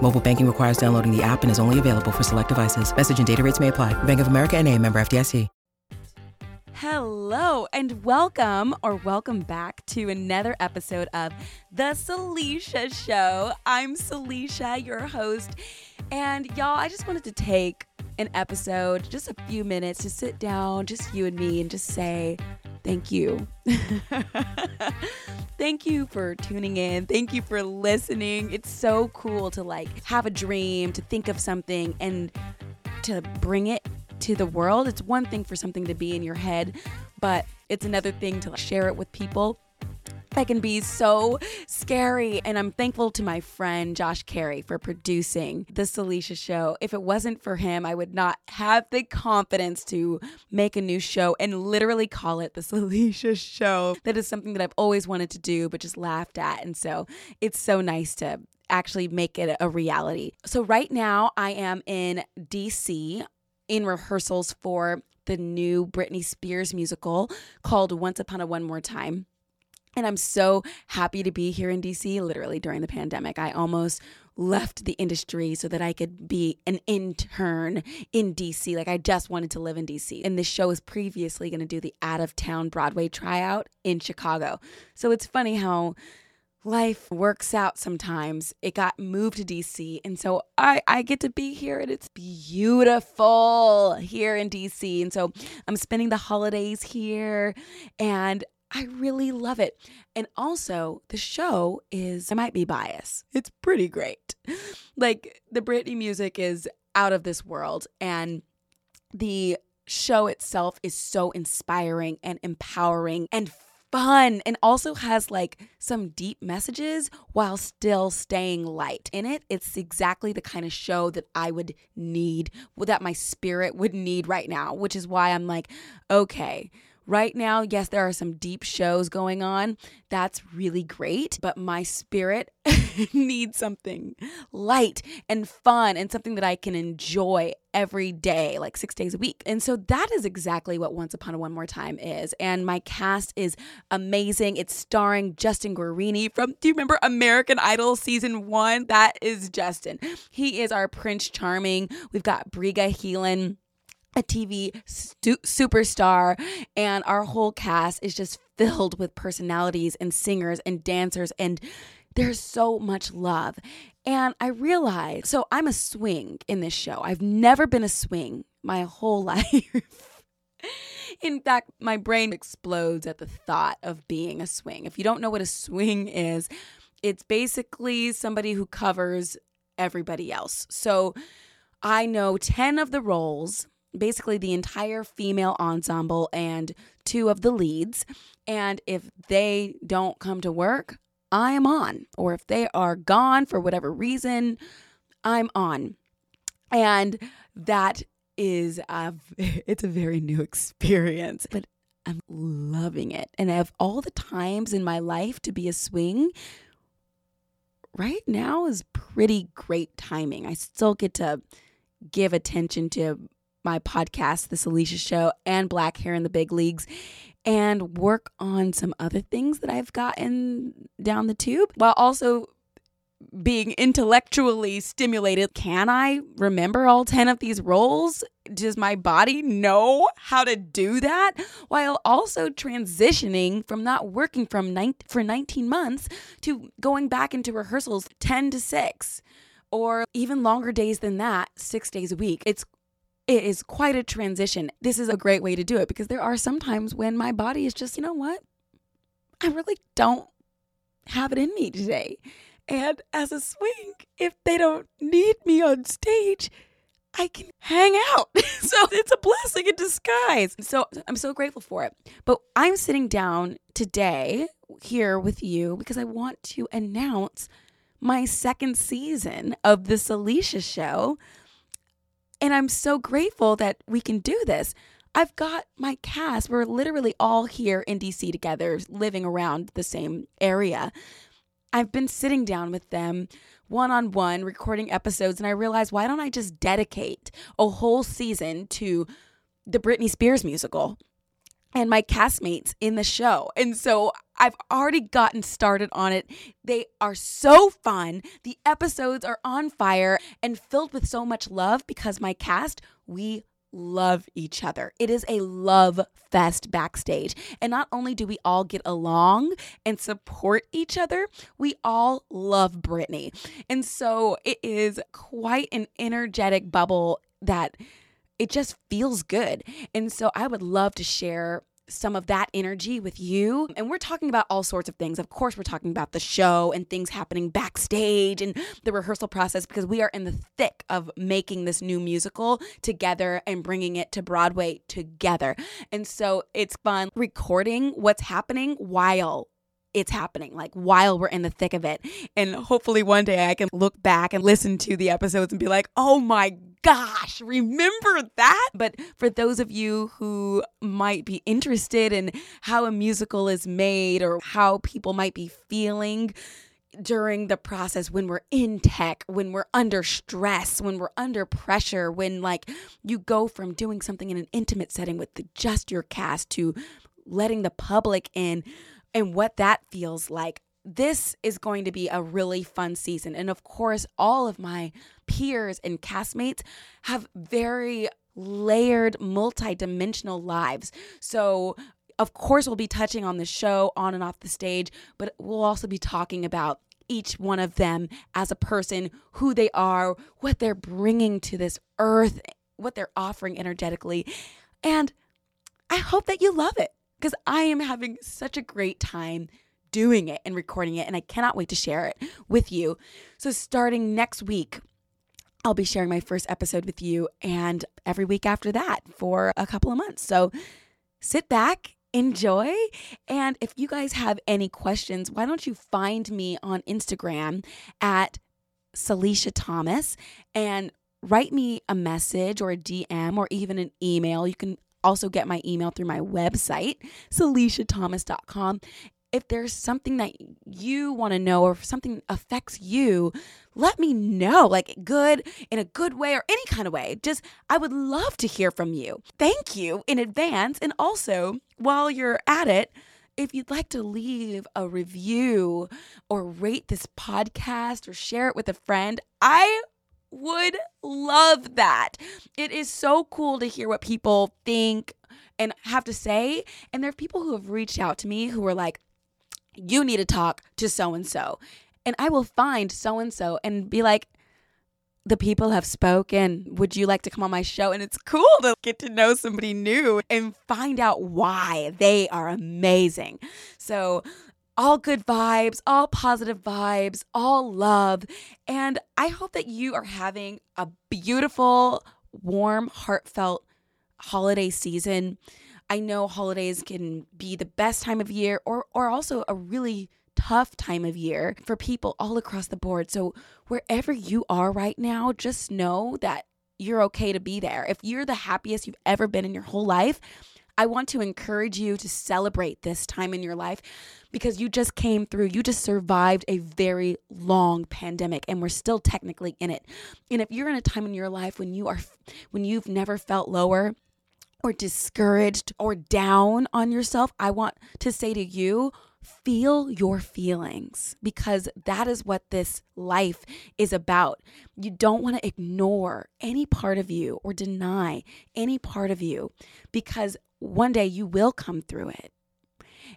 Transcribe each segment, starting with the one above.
Mobile banking requires downloading the app and is only available for select devices. Message and data rates may apply. Bank of America N.A., member FDIC. Hello and welcome back to another episode of The Salisha Show. I'm Salisha, your host. And y'all, I just wanted to take an episode, just a few minutes to sit down, just you and me, and just say thank you. Thank you for tuning in. Thank you for listening. It's so cool to have a dream, to think of something and to bring it to the world. It's one thing for something to be in your head, but it's another thing to share it with people. That can be so scary. And I'm thankful to my friend Josh Carey for producing The Salisha Show. If it wasn't for him, I would not have the confidence to make a new show and literally call it The Salisha Show. That is something that I've always wanted to do, but just laughed at. And so it's so nice to actually make it a reality. So right now I am in DC in rehearsals for the new Britney Spears musical called Once Upon a One More Time. And I'm so happy to be here in DC. Literally during the pandemic, I almost left the industry so that I could be an intern in DC. I just wanted to live in DC. And this show is previously going to do the out-of-town Broadway tryout in Chicago. So it's funny how life works out sometimes. It got moved to DC, and so I get to be here, and it's beautiful here in DC. And so I'm spending the holidays here, and I really love it. And also, the show is, I might be biased, it's pretty great. The Britney music is out of this world, and the show itself is so inspiring and empowering and fun, and also has some deep messages while still staying light in it. It's exactly the kind of show that I would need, that my spirit would need right now, which is why I'm okay. Right now, yes, there are some deep shows going on. That's really great. But my spirit needs something light and fun and something that I can enjoy every day, 6 days a week. And so that is exactly what Once Upon a One More Time is. And my cast is amazing. It's starring Justin Guarini from, do you remember American Idol season 1? That is Justin. He is our Prince Charming. We've got Briga Heelan, a TV superstar, and our whole cast is just filled with personalities and singers and dancers, and there's so much love. And I realized, so I'm a swing in this show. I've never been a swing my whole life. In fact, my brain explodes at the thought of being a swing. If you don't know what a swing is, it's basically somebody who covers everybody else. So I know 10 of the roles, basically the entire female ensemble and 2 of the leads. And if they don't come to work, I am on. Or if they are gone for whatever reason, I'm on. And that is, it's a very new experience, but I'm loving it. And of all the times in my life to be a swing, right now is pretty great timing. I still get to give attention to my podcast, The Salisha Show, and Black Hair in the Big Leagues, and work on some other things that I've gotten down the tube while also being intellectually stimulated. Can I remember all 10 of these roles? Does my body know how to do that? While also transitioning from not working for 19 months to going back into rehearsals 10 to 6. or even longer days than that, 6 days a week. It is quite a transition. This is a great way to do it because there are some times when my body is just, you know what? I really don't have it in me today. And as a swing, if they don't need me on stage, I can hang out. So it's a blessing in disguise. So I'm so grateful for it. But I'm sitting down today here with you because I want to announce my second season of The Salisha Show. And I'm so grateful that we can do this. I've got my cast. We're literally all here in DC together, living around the same area. I've been sitting down with them one-on-one, recording episodes, and I realized, why don't I just dedicate a whole season to the Britney Spears musical and my castmates in the show? And so I've already gotten started on it. They are so fun. The episodes are on fire and filled with so much love because my cast, we love each other. It is a love fest backstage. And not only do we all get along and support each other, we all love Britney. And so it is quite an energetic bubble that it just feels good. And so I would love to share some of that energy with you. And we're talking about all sorts of things. Of course, we're talking about the show and things happening backstage and the rehearsal process because we are in the thick of making this new musical together and bringing it to Broadway together. And so it's fun recording what's happening while it's happening, like while we're in the thick of it. And hopefully one day I can look back and listen to the episodes and be like, oh my gosh, remember that? But for those of you who might be interested in how a musical is made or how people might be feeling during the process when we're in tech, when we're under stress, when we're under pressure, when like you go from doing something in an intimate setting with just your cast to letting the public in, and what that feels like. This is going to be a really fun season. And of course, all of my peers and castmates have very layered, multidimensional lives. So of course, we'll be touching on the show on and off the stage, but we'll also be talking about each one of them as a person, who they are, what they're bringing to this earth, what they're offering energetically. And I hope that you love it, because I am having such a great time doing it and recording it, and I cannot wait to share it with you. So starting next week, I'll be sharing my first episode with you, and every week after that for a couple of months. So sit back, enjoy, and if you guys have any questions, why don't you find me on Instagram at Salisha Thomas and write me a message or a DM or even an email. You can also get my email through my website, salishathomas.com. If there's something that you want to know or if something affects you, let me know, like good, in a good way or any kind of way. Just, I would love to hear from you. Thank you in advance. And also, while you're at it, if you'd like to leave a review or rate this podcast or share it with a friend, I would love that. It is so cool to hear what people think and have to say. And there are people who have reached out to me who are like, you need to talk to so-and-so. And I will find so-and-so and be like, the people have spoken. Would you like to come on my show? And it's cool to get to know somebody new and find out why they are amazing. So all good vibes, all positive vibes, all love. And I hope that you are having a beautiful, warm, heartfelt holiday season. I know holidays can be the best time of year or also a really tough time of year for people all across the board. So wherever you are right now, just know that you're okay to be there. If you're the happiest you've ever been in your whole life, I want to encourage you to celebrate this time in your life because you just came through. You just survived a very long pandemic and we're still technically in it. And if you're in a time in your life when you've never felt lower or discouraged or down on yourself, I want to say to you, feel your feelings because that is what this life is about. You don't want to ignore any part of you or deny any part of you because one day you will come through it.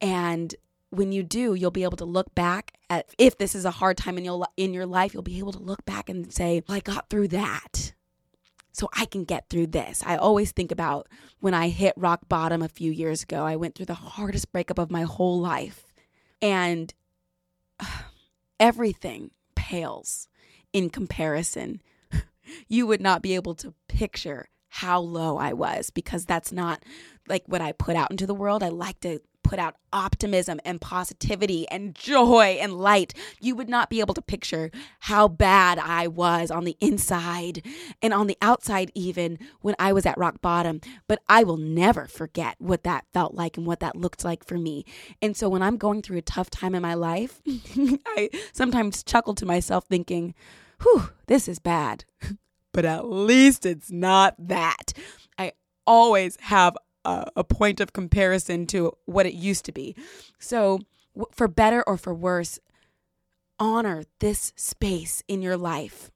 And when you do, you'll be able to look back at, if this is a hard time in your life, you'll be able to look back and say, well, I got through that, so I can get through this. I always think about when I hit rock bottom a few years ago. I went through the hardest breakup of my whole life, and everything pales in comparison. You would not be able to picture how low I was, because that's not like what I put out into the world. I like to put out optimism and positivity and joy and light. You would not be able to picture how bad I was on the inside and on the outside, even when I was at rock bottom. But I will never forget what that felt like and what that looked like for me. And so when I'm going through a tough time in my life, I sometimes chuckle to myself thinking, whew, this is bad, but at least it's not that. I always have a point of comparison to what it used to be. So for better or for worse, honor this space in your life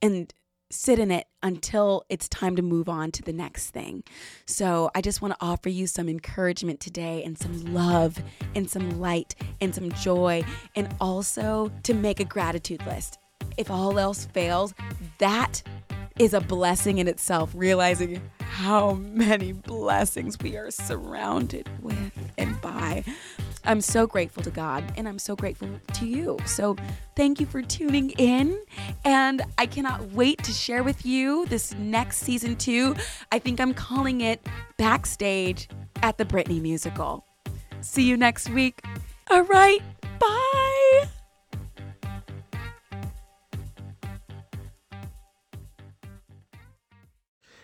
and sit in it until it's time to move on to the next thing. So I just want to offer you some encouragement today, and some love and some light and some joy, and also to make a gratitude list. If all else fails, that is a blessing in itself, realizing how many blessings we are surrounded with and by. I'm so grateful to God, and I'm so grateful to you. So thank you for tuning in, and I cannot wait to share with you this next season 2. I think I'm calling it Backstage at the Britney Musical. See you next week. All right, bye.